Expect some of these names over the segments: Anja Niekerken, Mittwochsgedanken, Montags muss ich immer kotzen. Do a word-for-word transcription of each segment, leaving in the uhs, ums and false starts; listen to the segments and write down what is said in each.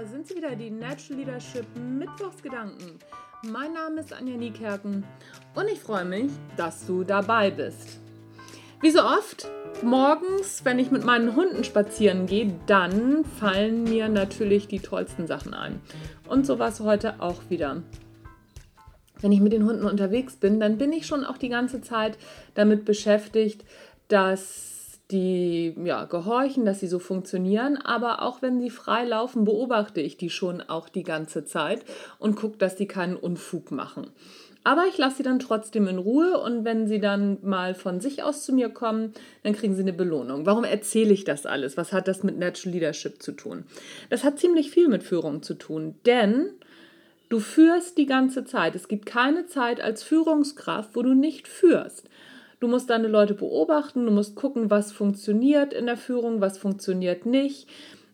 da sind sie wieder, die Natural Leadership Mittwochsgedanken. Mein Name ist Anja Niekerken und ich freue mich, dass du dabei bist. Wie so oft, morgens, wenn ich mit meinen Hunden spazieren gehe, dann fallen mir natürlich die tollsten Sachen ein. Und so war es heute auch wieder. Wenn ich mit den Hunden unterwegs bin, dann bin ich schon auch die ganze Zeit damit beschäftigt, dass die ja, gehorchen, dass sie so funktionieren, aber auch wenn sie frei laufen, beobachte ich die schon auch die ganze Zeit und gucke, dass sie keinen Unfug machen. Aber ich lasse sie dann trotzdem in Ruhe und wenn sie dann mal von sich aus zu mir kommen, dann kriegen sie eine Belohnung. Warum erzähle ich das alles? Was hat das mit Natural Leadership zu tun? Das hat ziemlich viel mit Führung zu tun, denn du führst die ganze Zeit. Es gibt keine Zeit als Führungskraft, wo du nicht führst. Du musst deine Leute beobachten, du musst gucken, was funktioniert in der Führung, was funktioniert nicht,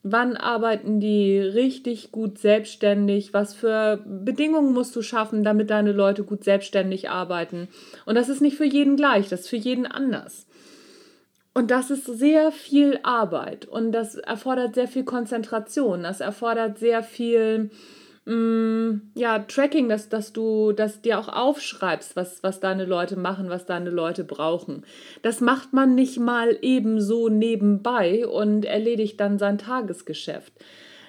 wann arbeiten die richtig gut selbstständig, was für Bedingungen musst du schaffen, damit deine Leute gut selbstständig arbeiten. Und das ist nicht für jeden gleich, das ist für jeden anders. Und das ist sehr viel Arbeit und das erfordert sehr viel Konzentration, das erfordert sehr viel... ja, Tracking, dass, dass du das dir auch aufschreibst, was, was deine Leute machen, was deine Leute brauchen. Das macht man nicht mal eben so nebenbei und erledigt dann sein Tagesgeschäft.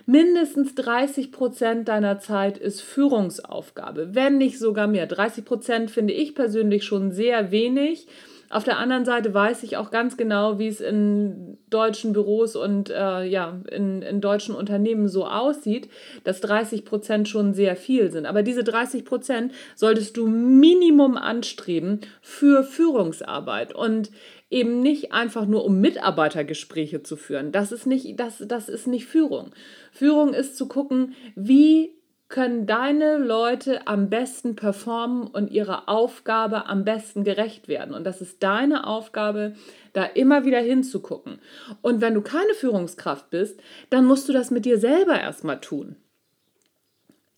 Mindestens dreißig Prozent deiner Zeit ist Führungsaufgabe, wenn nicht sogar mehr. dreißig Prozent finde ich persönlich schon sehr wenig. Auf der anderen Seite weiß ich auch ganz genau, wie es in deutschen Büros und äh, ja, in, in deutschen Unternehmen so aussieht, dass dreißig Prozent schon sehr viel sind. Aber diese dreißig Prozent solltest du Minimum anstreben für Führungsarbeit und eben nicht einfach nur, um Mitarbeitergespräche zu führen. Das ist nicht, das, das ist nicht Führung. Führung ist zu gucken, wie können deine Leute am besten performen und ihrer Aufgabe am besten gerecht werden. Und das ist deine Aufgabe, da immer wieder hinzugucken. Und wenn du keine Führungskraft bist, dann musst du das mit dir selber erstmal tun.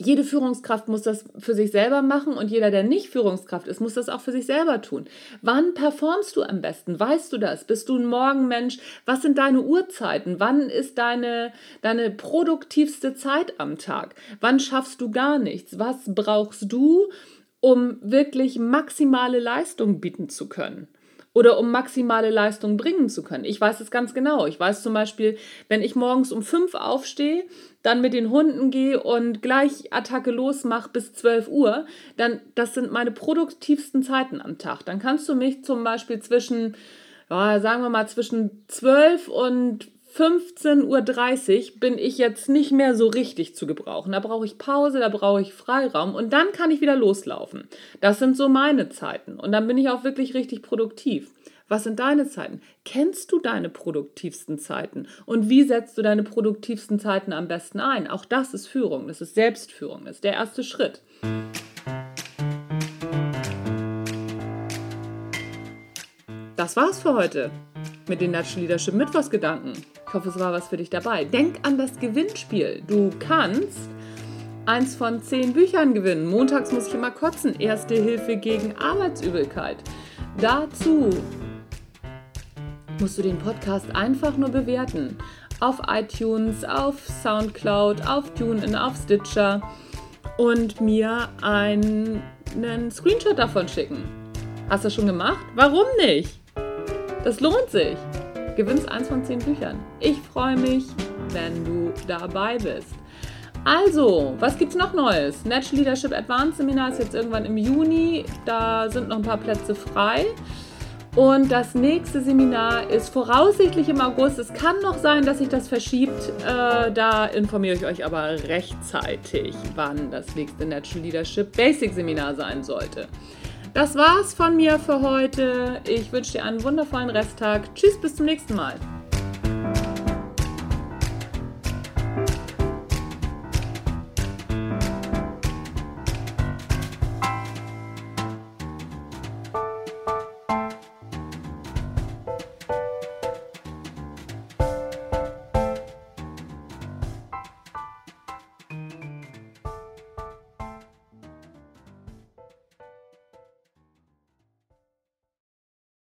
Jede Führungskraft muss das für sich selber machen und jeder, der nicht Führungskraft ist, muss das auch für sich selber tun. Wann performst du am besten? Weißt du das? Bist du ein Morgenmensch? Was sind deine Uhrzeiten? Wann ist deine, deine produktivste Zeit am Tag? Wann schaffst du gar nichts? Was brauchst du, um wirklich maximale Leistung bieten zu können? Oder um maximale Leistung bringen zu können. Ich weiß es ganz genau. Ich weiß zum Beispiel, wenn ich morgens um fünf aufstehe, dann mit den Hunden gehe und gleich Attacke losmache bis zwölf Uhr, dann das sind meine produktivsten Zeiten am Tag. Dann kannst du mich zum Beispiel zwischen, ja, sagen wir mal, zwischen zwölf und fünfzehn Uhr dreißig bin ich jetzt nicht mehr so richtig zu gebrauchen. Da brauche ich Pause, da brauche ich Freiraum und dann kann ich wieder loslaufen. Das sind so meine Zeiten und dann bin ich auch wirklich richtig produktiv. Was sind deine Zeiten? Kennst du deine produktivsten Zeiten und wie setzt du deine produktivsten Zeiten am besten ein? Auch das ist Führung, das ist Selbstführung, das ist der erste Schritt. Das war's für heute mit den Natural Leadership Mittwochsgedanken. Ich hoffe, es war was für dich dabei. Denk an das Gewinnspiel. Du kannst eins von zehn Büchern gewinnen. Montags muss ich immer kotzen. Erste Hilfe gegen Arbeitsübelkeit. Dazu musst du den Podcast einfach nur bewerten. Auf iTunes, auf Soundcloud, auf TuneIn, auf Stitcher und mir einen, einen Screenshot davon schicken. Hast du das schon gemacht? Warum nicht? Das lohnt sich. Gewinnst eins von zehn Büchern. Ich freue mich, wenn du dabei bist. Also, was gibt's noch Neues? Natural Leadership Advanced Seminar ist jetzt irgendwann im Juni. Da sind noch ein paar Plätze frei. Und das nächste Seminar ist voraussichtlich im August. Es kann noch sein, dass sich das verschiebt. Äh, da informiere ich euch aber rechtzeitig, wann das nächste Natural Leadership Basic Seminar sein sollte. Das war's von mir für heute. Ich wünsche dir einen wundervollen Resttag. Tschüss, bis zum nächsten Mal.